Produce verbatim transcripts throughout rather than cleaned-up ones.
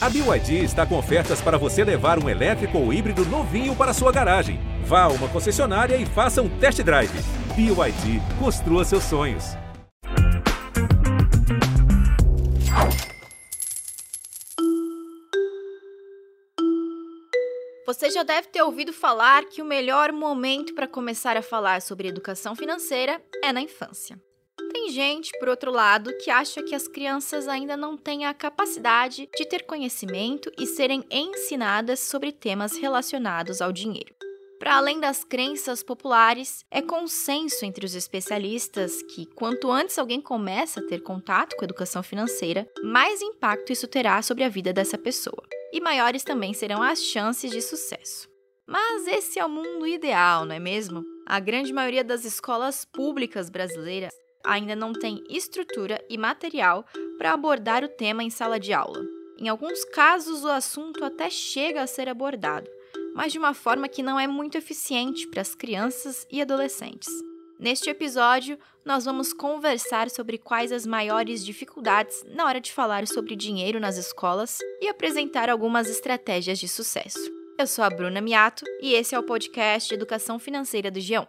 A B Y D está com ofertas para você levar um elétrico ou híbrido novinho para sua garagem. Vá a uma concessionária e faça um test drive. B Y D, construa seus sonhos. Você já deve ter ouvido falar que o melhor momento para começar a falar sobre educação financeira é na infância. Tem gente, por outro lado, que acha que as crianças ainda não têm a capacidade de ter conhecimento e serem ensinadas sobre temas relacionados ao dinheiro. Para além das crenças populares, é consenso entre os especialistas que, quanto antes alguém começa a ter contato com a educação financeira, mais impacto isso terá sobre a vida dessa pessoa. E maiores também serão as chances de sucesso. Mas esse é o mundo ideal, não é mesmo? A grande maioria das escolas públicas brasileiras ainda não tem estrutura e material para abordar o tema em sala de aula. Em alguns casos, o assunto até chega a ser abordado, mas de uma forma que não é muito eficiente para as crianças e adolescentes. Neste episódio, nós vamos conversar sobre quais as maiores dificuldades na hora de falar sobre dinheiro nas escolas e apresentar algumas estratégias de sucesso. Eu sou a Bruna Miato e esse é o podcast de Educação Financeira do G um.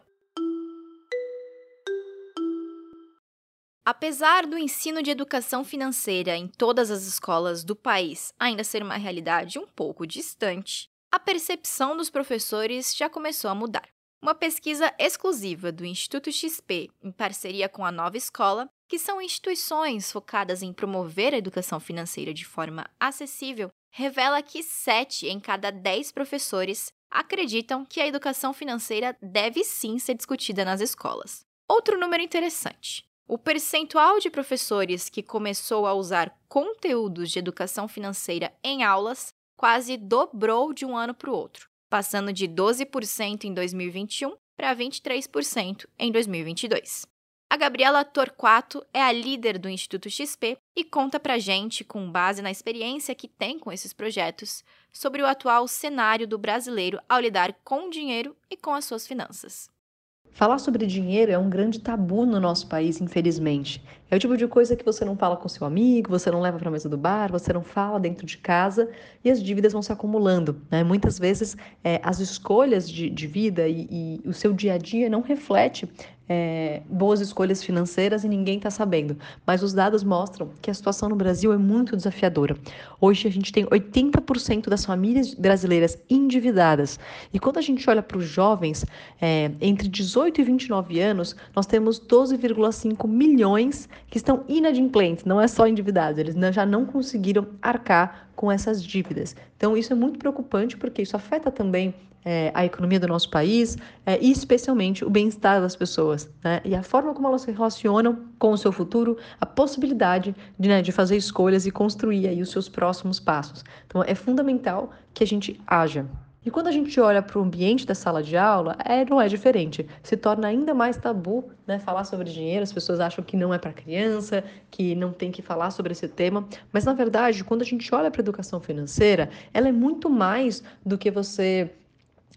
Apesar do ensino de educação financeira em todas as escolas do país ainda ser uma realidade um pouco distante, a percepção dos professores já começou a mudar. Uma pesquisa exclusiva do Instituto X P, em parceria com a Nova Escola, que são instituições focadas em promover a educação financeira de forma acessível, revela que sete em cada dez professores acreditam que a educação financeira deve sim ser discutida nas escolas. Outro número interessante: o percentual de professores que começou a usar conteúdos de educação financeira em aulas quase dobrou de um ano para o outro, passando de doze por cento em dois mil e vinte e um para vinte e três por cento em dois mil e vinte e dois. A Gabriela Torquato é a líder do Instituto X P e conta pra gente, com base na experiência que tem com esses projetos, sobre o atual cenário do brasileiro ao lidar com o dinheiro e com as suas finanças. Falar sobre dinheiro é um grande tabu no nosso país, infelizmente. É o tipo de coisa que você não fala com seu amigo, você não leva para a mesa do bar, você não fala dentro de casa e as dívidas vão se acumulando, né? Muitas vezes é, as escolhas de, de vida e, e o seu dia a dia não reflete é, boas escolhas financeiras e ninguém está sabendo. Mas os dados mostram que a situação no Brasil é muito desafiadora. Hoje a gente tem oitenta por cento das famílias brasileiras endividadas. E quando a gente olha para os jovens, é, entre dezoito e vinte e nove anos, nós temos doze vírgula cinco milhões que estão inadimplentes, não é só endividados, eles já não conseguiram arcar com essas dívidas. Então isso é muito preocupante porque isso afeta também é, a economia do nosso país é, e especialmente o bem-estar das pessoas, né? E a forma como elas se relacionam com o seu futuro, a possibilidade de, né, de fazer escolhas e construir aí os seus próximos passos. Então é fundamental que a gente haja. E quando a gente olha para o ambiente da sala de aula, é, não é diferente. Se torna ainda mais tabu, né, falar sobre dinheiro. As pessoas acham que não é para criança, que não tem que falar sobre esse tema. Mas, na verdade, quando a gente olha para a educação financeira, ela é muito mais do que você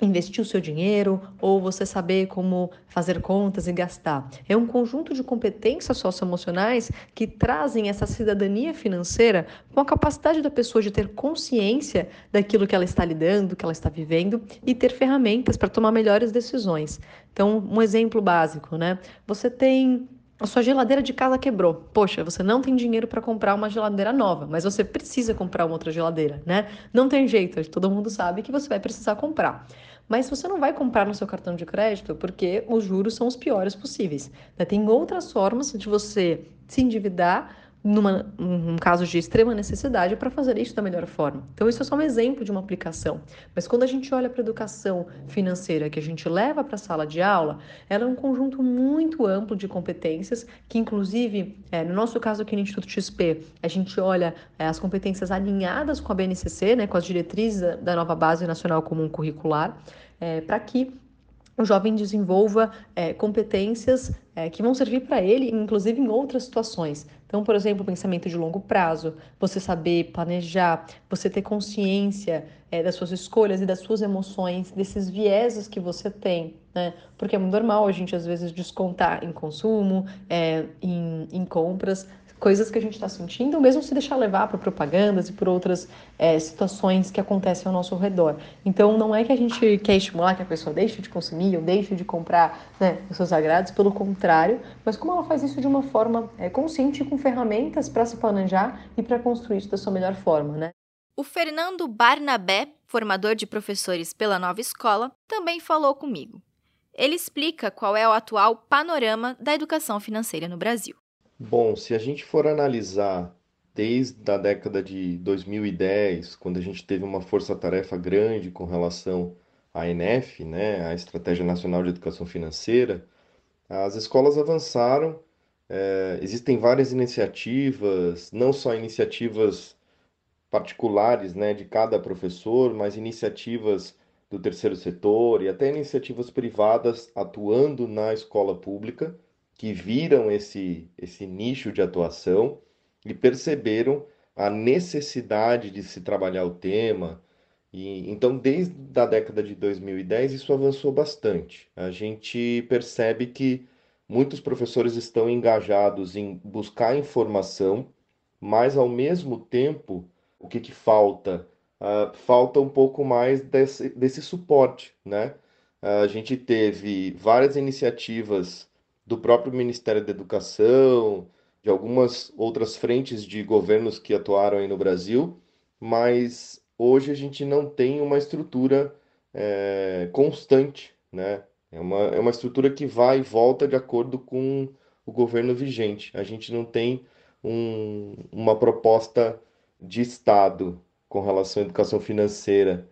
investir o seu dinheiro ou você saber como fazer contas e gastar. É um conjunto de competências socioemocionais que trazem essa cidadania financeira com a capacidade da pessoa de ter consciência daquilo que ela está lidando, que ela está vivendo e ter ferramentas para tomar melhores decisões. Então, um exemplo básico, né? Você tem... a sua geladeira de casa quebrou. Poxa, você não tem dinheiro para comprar uma geladeira nova, mas você precisa comprar uma outra geladeira, né? Não tem jeito, todo mundo sabe que você vai precisar comprar. Mas você não vai comprar no seu cartão de crédito porque os juros são os piores possíveis, né? Tem outras formas de você se endividar Numa, num caso de extrema necessidade, para fazer isso da melhor forma. Então, isso é só um exemplo de uma aplicação. Mas quando a gente olha para a educação financeira que a gente leva para a sala de aula, ela é um conjunto muito amplo de competências que, inclusive, é, no nosso caso aqui no Instituto X P, a gente olha é, as competências alinhadas com a B N C C, né, com as diretrizes da nova Base Nacional Comum Curricular, é, para que o jovem desenvolva é, competências é, que vão servir para ele, inclusive em outras situações. Então, por exemplo, pensamento de longo prazo, você saber planejar, você ter consciência é, das suas escolhas e das suas emoções, desses vieses que você tem, né? Porque é normal a gente, às vezes, descontar em consumo, é, em, em compras, coisas que a gente está sentindo, ou mesmo se deixar levar por propagandas e por outras é, situações que acontecem ao nosso redor. Então, não é que a gente quer estimular que a pessoa deixe de consumir ou deixe de comprar, né, os seus agrados, pelo contrário, mas como ela faz isso de uma forma é, consciente, com ferramentas para se planejar e para construir isso da sua melhor forma, né? O Fernando Barnabé, formador de professores pela Nova Escola, também falou comigo. Ele explica qual é o atual panorama da educação financeira no Brasil. Bom, se a gente for analisar desde a década de dois mil e dez, quando a gente teve uma força-tarefa grande com relação à ENEF, né, a Estratégia Nacional de Educação Financeira, as escolas avançaram. É, existem várias iniciativas, não só iniciativas particulares, né, de cada professor, mas iniciativas do terceiro setor e até iniciativas privadas atuando na escola pública, que viram esse, esse nicho de atuação e perceberam a necessidade de se trabalhar o tema. E, então, desde a década de dois mil e dez, isso avançou bastante. A gente percebe que muitos professores estão engajados em buscar informação, mas, ao mesmo tempo, o que, que falta? Uh, falta um pouco mais desse, desse suporte, né? Uh, a gente teve várias iniciativas do próprio Ministério da Educação, de algumas outras frentes de governos que atuaram aí no Brasil, mas hoje a gente não tem uma estrutura é, constante, né? É uma, é uma estrutura que vai e volta de acordo com o governo vigente. A gente não tem um, uma proposta de Estado com relação à educação financeira.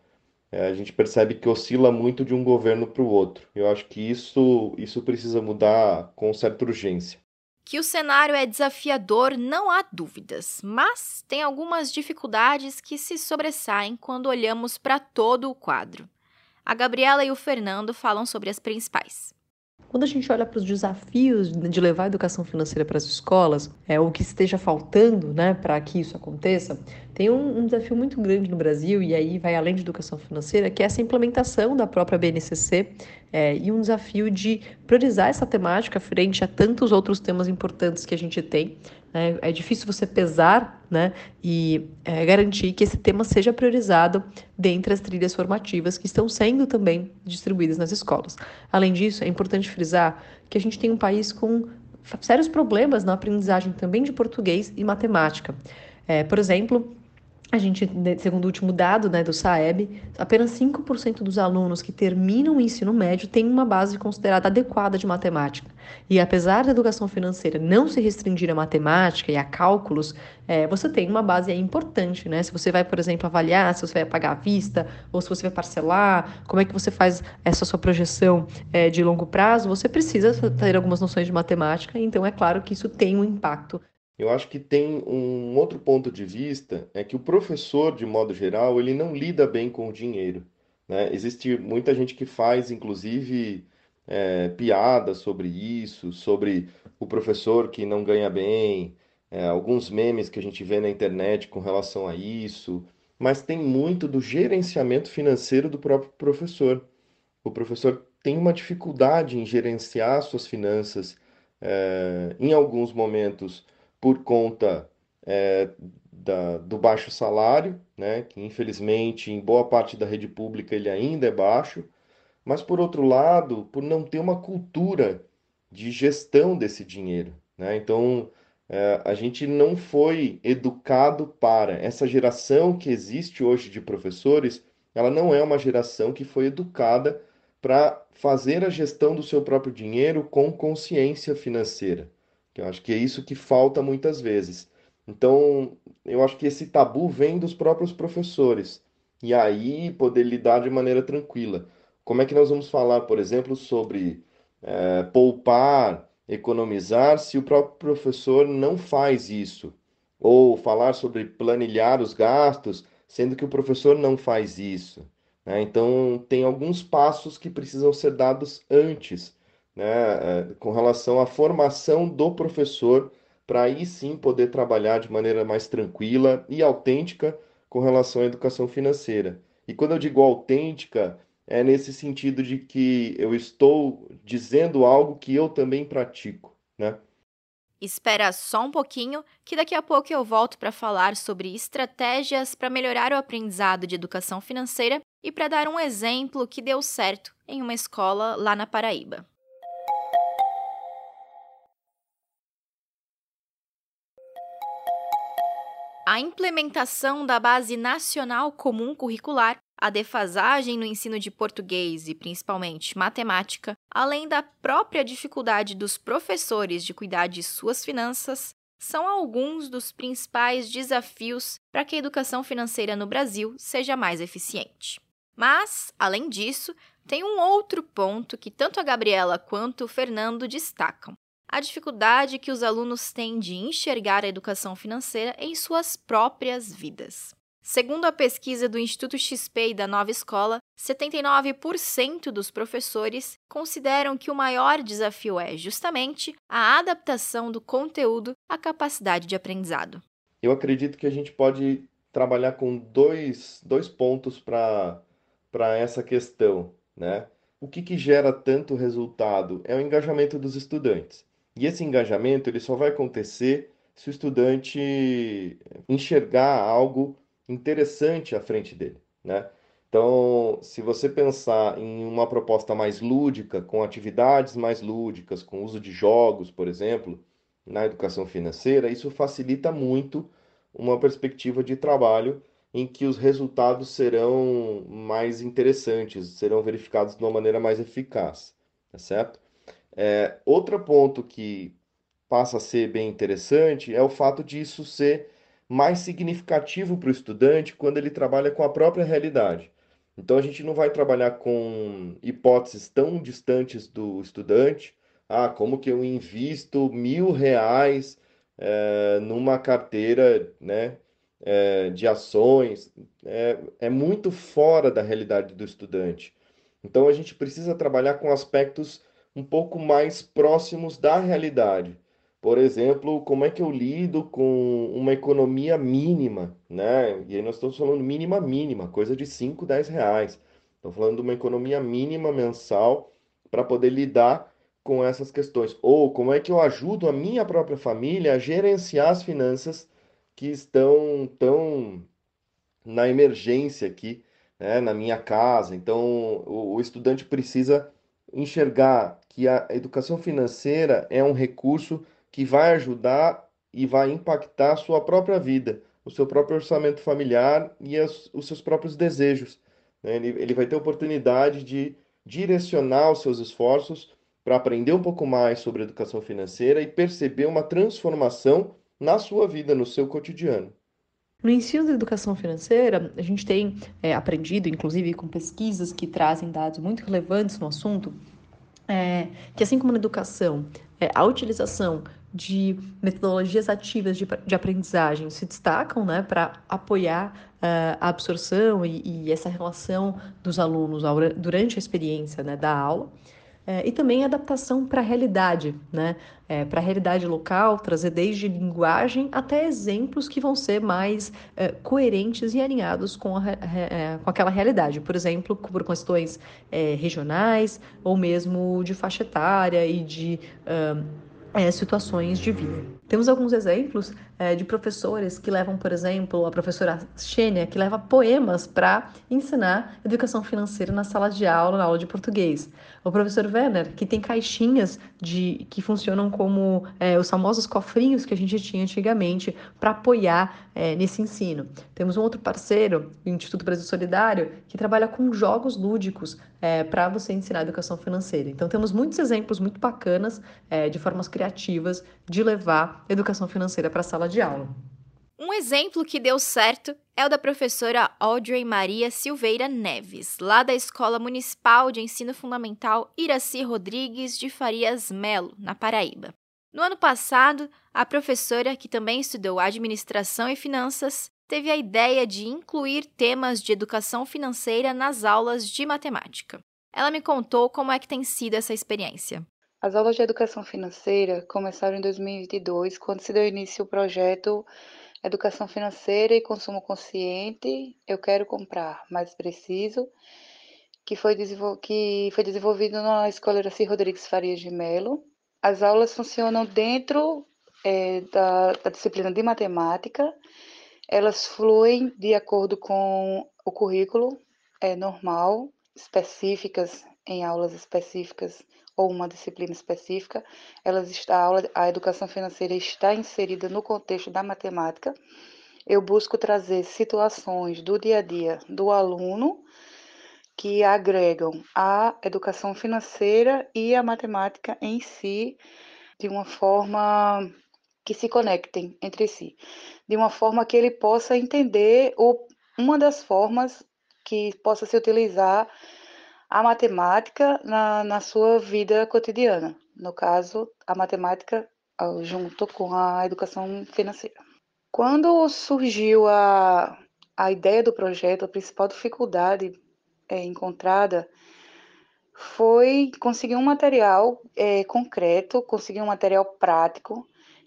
É, a gente percebe que oscila muito de um governo para o outro. Eu acho que isso, isso precisa mudar com certa urgência. Que o cenário é desafiador, não há dúvidas, mas tem algumas dificuldades que se sobressaem quando olhamos para todo o quadro. A Gabriela e o Fernando falam sobre as principais. Quando a gente olha para os desafios de levar a educação financeira para as escolas, é, o que esteja faltando, né, para que isso aconteça, tem um, um desafio muito grande no Brasil, e aí vai além de educação financeira, que é essa implementação da própria B N C C, é, e um desafio de priorizar essa temática frente a tantos outros temas importantes que a gente tem. É difícil você pesar, né, e é, garantir que esse tema seja priorizado dentre as trilhas formativas que estão sendo também distribuídas nas escolas. Além disso, é importante frisar que a gente tem um país com sérios problemas na aprendizagem também de português e matemática. É, por exemplo, a gente, segundo o último dado, né, do S A E B, apenas cinco por cento dos alunos que terminam o ensino médio têm uma base considerada adequada de matemática. E apesar da educação financeira não se restringir à matemática e a cálculos, é, você tem uma base aí importante, né? Se você vai, por exemplo, avaliar se você vai pagar à vista ou se você vai parcelar, como é que você faz essa sua projeção é, de longo prazo, você precisa ter algumas noções de matemática, então é claro que isso tem um impacto. Eu acho que tem um outro ponto de vista, é que o professor, de modo geral, ele não lida bem com o dinheiro, né? Existe muita gente que faz, inclusive, é, piadas sobre isso, sobre o professor que não ganha bem, é, alguns memes que a gente vê na internet com relação a isso, mas tem muito do gerenciamento financeiro do próprio professor. O professor tem uma dificuldade em gerenciar suas finanças, é, em alguns momentos, por conta é, da, do baixo salário, né, que infelizmente em boa parte da rede pública ele ainda é baixo, mas por outro lado, por não ter uma cultura de gestão desse dinheiro, né? Então é, a gente não foi educado para, essa geração que existe hoje de professores, ela não é uma geração que foi educada para fazer a gestão do seu próprio dinheiro com consciência financeira. Eu acho que é isso que falta muitas vezes. Então, eu acho que esse tabu vem dos próprios professores. E aí, poder lidar de maneira tranquila. Como é que nós vamos falar, por exemplo, sobre é, poupar, economizar, se o próprio professor não faz isso? Ou falar sobre planilhar os gastos, sendo que o professor não faz isso, né? Então, tem alguns passos que precisam ser dados antes, né, com relação à formação do professor, para aí sim poder trabalhar de maneira mais tranquila e autêntica com relação à educação financeira. E quando eu digo autêntica, é nesse sentido de que eu estou dizendo algo que eu também pratico, né? Espera só um pouquinho, que daqui a pouco eu volto para falar sobre estratégias para melhorar o aprendizado de educação financeira e para dar um exemplo que deu certo em uma escola lá na Paraíba. A implementação da Base Nacional Comum Curricular, a defasagem no ensino de português e, principalmente, matemática, além da própria dificuldade dos professores de cuidar de suas finanças, são alguns dos principais desafios para que a educação financeira no Brasil seja mais eficiente. Mas, além disso, tem um outro ponto que tanto a Gabriela quanto o Fernando destacam: a dificuldade que os alunos têm de enxergar a educação financeira em suas próprias vidas. Segundo a pesquisa do Instituto X P e da Nova Escola, setenta e nove por cento dos professores consideram que o maior desafio é justamente a adaptação do conteúdo à capacidade de aprendizado. Eu acredito que a gente pode trabalhar com dois, dois pontos para para essa questão, né? O que, que gera tanto resultado é o engajamento dos estudantes. E esse engajamento ele só vai acontecer se o estudante enxergar algo interessante à frente dele, né? Então, se você pensar em uma proposta mais lúdica, com atividades mais lúdicas, com uso de jogos, por exemplo, na educação financeira, isso facilita muito uma perspectiva de trabalho em que os resultados serão mais interessantes, serão verificados de uma maneira mais eficaz, tá certo? É, outro ponto que passa a ser bem interessante é o fato disso ser mais significativo para o estudante quando ele trabalha com a própria realidade. Então, a gente não vai trabalhar com hipóteses tão distantes do estudante. Ah, como que eu invisto mil reais é, numa carteira, né, é, de ações? É, é muito fora da realidade do estudante. Então, a gente precisa trabalhar com aspectos um pouco mais próximos da realidade. Por exemplo, como é que eu lido com uma economia mínima, né? E aí nós estamos falando mínima, mínima, coisa de cinco, dez reais. Estou falando de uma economia mínima mensal para poder lidar com essas questões. Ou como é que eu ajudo a minha própria família a gerenciar as finanças que estão tão na emergência aqui, né? Na minha casa. Então, o, o estudante precisa enxergar que a educação financeira é um recurso que vai ajudar e vai impactar a sua própria vida, o seu próprio orçamento familiar e as, os seus próprios desejos, né? Ele, ele vai ter oportunidade de direcionar os seus esforços para aprender um pouco mais sobre a educação financeira e perceber uma transformação na sua vida, no seu cotidiano. No ensino da educação financeira, a gente tem é, aprendido, inclusive com pesquisas que trazem dados muito relevantes no assunto, é, que assim como na educação, é, a utilização de metodologias ativas de, de aprendizagem se destacam, né, para apoiar uh, a absorção e, e essa relação dos alunos ao, durante a experiência, né, da aula, é, e também a adaptação para a realidade, né, é, para a realidade local, trazer desde linguagem até exemplos que vão ser mais é, coerentes e alinhados com, a, é, com aquela realidade, por exemplo, por questões é, regionais ou mesmo de faixa etária e de... Um, É, situações de vida. Temos alguns exemplos é, de professores que levam, por exemplo, a professora Xênia, que leva poemas para ensinar educação financeira na sala de aula, na aula de português. O professor Werner, que tem caixinhas de, que funcionam como é, os famosos cofrinhos que a gente tinha antigamente para apoiar é, nesse ensino. Temos um outro parceiro, o Instituto Brasil Solidário, que trabalha com jogos lúdicos é, para você ensinar educação financeira. Então, temos muitos exemplos muito bacanas é, de formas criativas criativas de levar educação financeira para a sala de aula. Um exemplo que deu certo é o da professora Audrey Maria Silveira Neves, lá da Escola Municipal de Ensino Fundamental Iraci Rodrigues de Farias Melo, na Paraíba. No ano passado, a professora, que também estudou administração e finanças, teve a ideia de incluir temas de educação financeira nas aulas de matemática. Ela me contou como é que tem sido essa experiência. As aulas de educação financeira começaram em dois mil e vinte e dois, quando se deu início o projeto Educação Financeira e Consumo Consciente, Eu Quero Comprar, Mas Preciso, que foi, desenvol... que foi desenvolvido na Escola Iraci Rodrigues Farias de Melo. As aulas funcionam dentro é, da, da disciplina de matemática, elas fluem de acordo com o currículo é, normal, específicas em aulas específicas ou uma disciplina específica. Elas está, a, aula, a educação financeira está inserida no contexto da matemática. Eu busco trazer situações do dia a dia do aluno que agregam a educação financeira e a matemática em si de uma forma que se conectem entre si, de uma forma que ele possa entender ou uma das formas que possa se utilizar a matemática na, na sua vida cotidiana. No caso, a matemática junto com a educação financeira. Quando surgiu a, a ideia do projeto, a principal dificuldade É, encontrada foi conseguir um material é, concreto, conseguir um material prático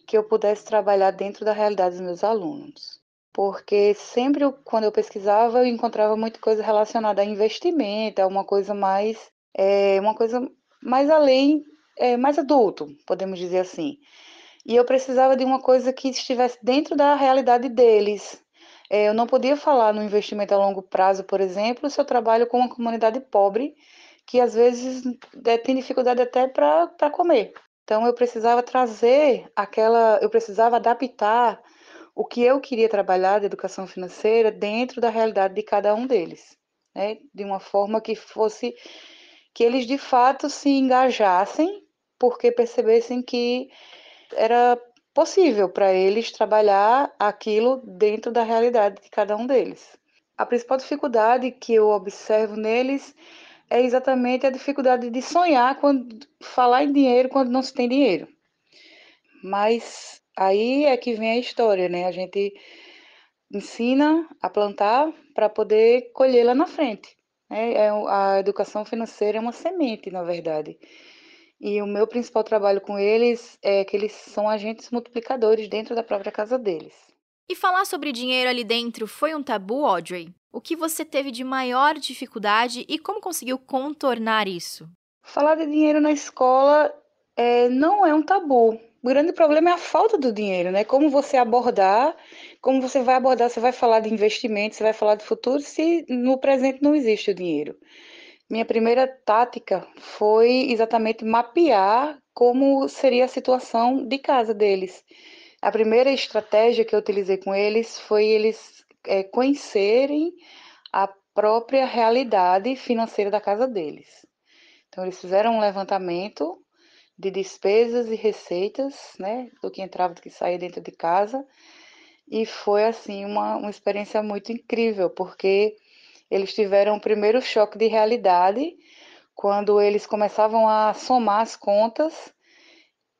que eu pudesse trabalhar dentro da realidade dos meus alunos. Porque sempre, eu, quando eu pesquisava, eu encontrava muita coisa relacionada a investimento, a uma coisa mais, é, uma coisa mais além, é, mais adulto, podemos dizer assim. E eu precisava de uma coisa que estivesse dentro da realidade deles. Eu não podia falar no investimento a longo prazo, por exemplo, se eu trabalho com uma comunidade pobre, que às vezes tem dificuldade até para comer. Então, eu precisava trazer aquela... Eu precisava adaptar o que eu queria trabalhar de educação financeira dentro da realidade de cada um deles, né? De uma forma que fosse... Que eles, de fato, se engajassem, porque percebessem que era... possível para eles trabalhar aquilo dentro da realidade de cada um deles. A principal dificuldade que eu observo neles é exatamente a dificuldade de sonhar, quando falar em dinheiro quando não se tem dinheiro. Mas aí é que vem a história, né? A gente ensina a plantar para poder colher lá na frente. É, a educação financeira é uma semente, na verdade. E o meu principal trabalho com eles é que eles são agentes multiplicadores dentro da própria casa deles. E falar sobre dinheiro ali dentro foi um tabu, Audrey? O que você teve de maior dificuldade e como conseguiu contornar isso? Falar de dinheiro na escola é, não é um tabu. O grande problema é a falta do dinheiro, né? Como você abordar, como você vai abordar, você vai falar de investimento, você vai falar de futuro, se no presente não existe o dinheiro. Minha primeira tática foi exatamente mapear como seria a situação de casa deles. A primeira estratégia que eu utilizei com eles foi eles é, conhecerem a própria realidade financeira da casa deles. Então, eles fizeram um levantamento de despesas e receitas, né, do que entrava e do que saía dentro de casa. E foi, assim, uma, uma experiência muito incrível, porque... Eles tiveram o primeiro choque de realidade quando eles começavam a somar as contas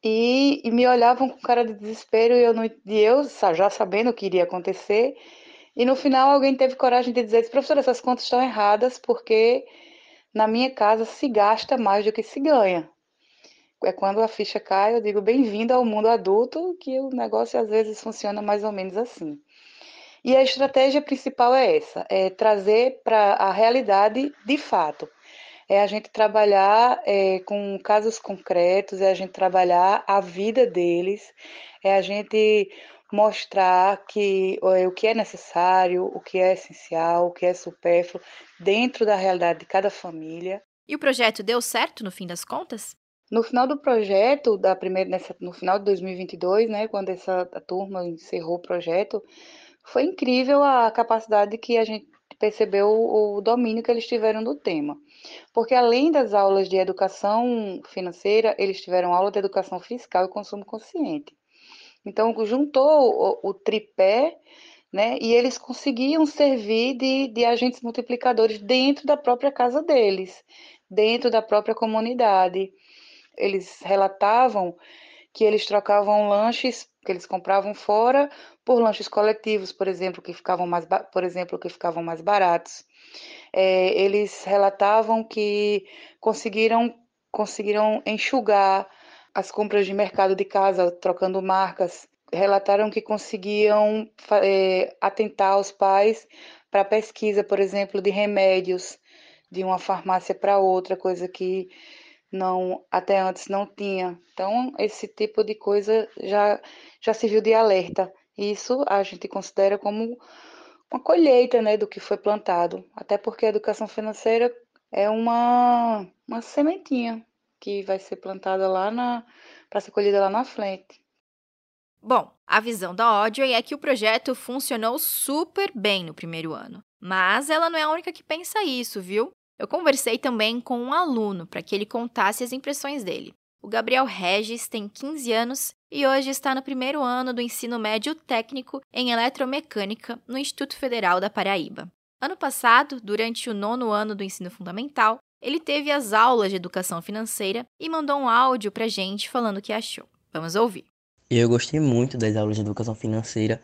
e, e me olhavam com cara de desespero e eu, não, e eu já sabendo o que iria acontecer. E no final alguém teve coragem de dizer, professora, essas contas estão erradas porque na minha casa se gasta mais do que se ganha. É quando a ficha cai, eu digo, bem-vindo ao mundo adulto, que o negócio às vezes funciona mais ou menos assim. E a estratégia principal é essa, é trazer para a realidade de fato. É a gente trabalhar é, com casos concretos, é a gente trabalhar a vida deles, é a gente mostrar que, é, o que é necessário, o que é essencial, o que é supérfluo, dentro da realidade de cada família. E o projeto deu certo, no fim das contas? No final do projeto, da primeira, nessa, no final de dois mil e vinte e dois, né, quando essa a turma encerrou o projeto, foi incrível a capacidade que a gente percebeu o domínio que eles tiveram do tema. Porque além das aulas de educação financeira, eles tiveram aula de educação fiscal e consumo consciente. Então, juntou o, o tripé, né, e eles conseguiam servir de, de agentes multiplicadores dentro da própria casa deles, dentro da própria comunidade. Eles relatavam que eles trocavam lanches que eles compravam fora por lanches coletivos, por exemplo, que ficavam mais, por exemplo, que ficavam mais baratos. É, eles relatavam que conseguiram, conseguiram enxugar as compras de mercado de casa, trocando marcas. Relataram que conseguiam é, atentar os pais para a pesquisa, por exemplo, de remédios de uma farmácia para outra, coisa que... não, até antes não tinha. Então, esse tipo de coisa já, já serviu de alerta. Isso a gente considera como uma colheita, né, do que foi plantado. Até porque a educação financeira é uma, uma sementinha que vai ser plantada lá na, para ser colhida lá na frente. Bom, a visão da Audrey é que o projeto funcionou super bem no primeiro ano. Mas ela não é a única que pensa isso, viu? Eu conversei também com um aluno para que ele contasse as impressões dele. O Gabriel Regis tem quinze anos e hoje está no primeiro ano do ensino médio técnico em eletromecânica no Instituto Federal da Paraíba. Ano passado, durante o nono ano do ensino fundamental, ele teve as aulas de educação financeira e mandou um áudio para a gente falando o que achou. Vamos ouvir. Eu gostei muito das aulas de educação financeira.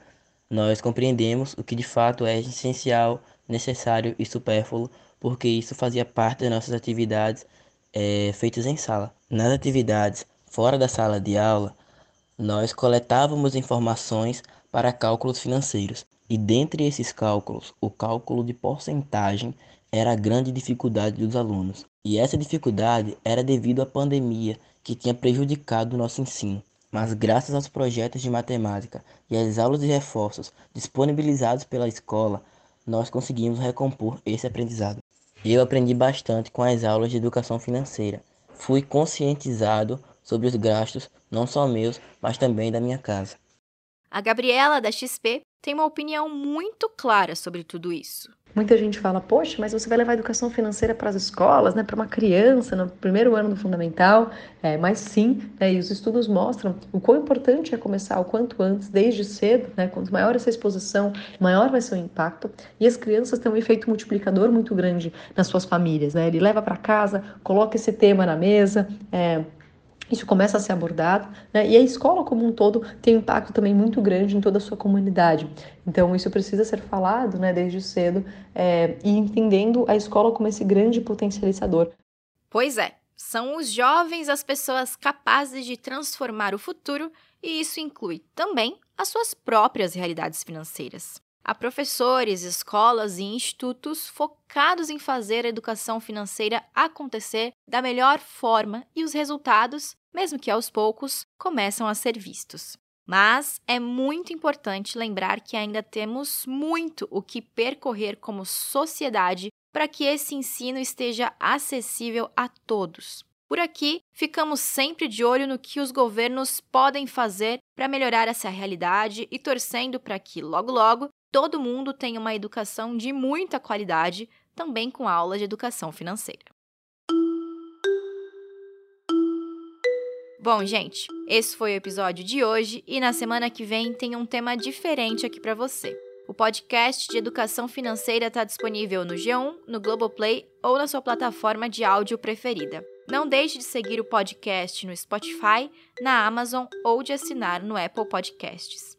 Nós compreendemos o que de fato é essencial, necessário e supérfluo, porque isso fazia parte das nossas atividades é, feitas em sala. Nas atividades fora da sala de aula, nós coletávamos informações para cálculos financeiros. E dentre esses cálculos, o cálculo de porcentagem era a grande dificuldade dos alunos. E essa dificuldade era devido à pandemia, que tinha prejudicado o nosso ensino. Mas graças aos projetos de matemática e às aulas de reforços disponibilizados pela escola, nós conseguimos recompor esse aprendizado. Eu aprendi bastante com as aulas de educação financeira. Fui conscientizado sobre os gastos, não só meus, mas também da minha casa. A Gabriela, da X P, tem uma opinião muito clara sobre tudo isso. Muita gente fala, poxa, mas você vai levar a educação financeira para as escolas, né, para uma criança no primeiro ano do fundamental, é, mas sim, né, e os estudos mostram o quão importante é começar o quanto antes, desde cedo, né, quanto maior essa exposição, maior vai ser o impacto, e as crianças têm um efeito multiplicador muito grande nas suas famílias, né, ele leva para casa, coloca esse tema na mesa, é, isso começa a ser abordado, né? E a escola como um todo tem um impacto também muito grande em toda a sua comunidade. Então isso precisa ser falado, né, desde cedo é, e entendendo a escola como esse grande potencializador. Pois é, são os jovens as pessoas capazes de transformar o futuro e isso inclui também as suas próprias realidades financeiras. Há professores, escolas e institutos focados em fazer a educação financeira acontecer da melhor forma e os resultados, mesmo que aos poucos, começam a ser vistos. Mas é muito importante lembrar que ainda temos muito o que percorrer como sociedade para que esse ensino esteja acessível a todos. Por aqui, ficamos sempre de olho no que os governos podem fazer para melhorar essa realidade e torcendo para que, logo logo, todo mundo tem uma educação de muita qualidade, também com aulas de educação financeira. Bom, gente, esse foi o episódio de hoje e na semana que vem tem um tema diferente aqui para você. O podcast de educação financeira está disponível no G um, no Globoplay ou na sua plataforma de áudio preferida. Não deixe de seguir o podcast no Spotify, na Amazon ou de assinar no Apple Podcasts.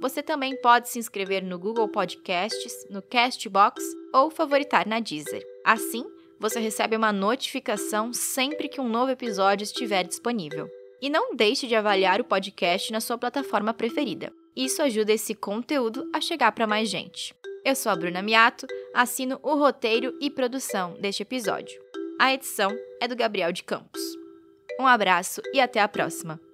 Você também pode se inscrever no Google Podcasts, no Castbox ou favoritar na Deezer. Assim, você recebe uma notificação sempre que um novo episódio estiver disponível. E não deixe de avaliar o podcast na sua plataforma preferida. Isso ajuda esse conteúdo a chegar para mais gente. Eu sou a Bruna Miato, assino o roteiro e produção deste episódio. A edição é do Gabriel de Campos. Um abraço e até a próxima!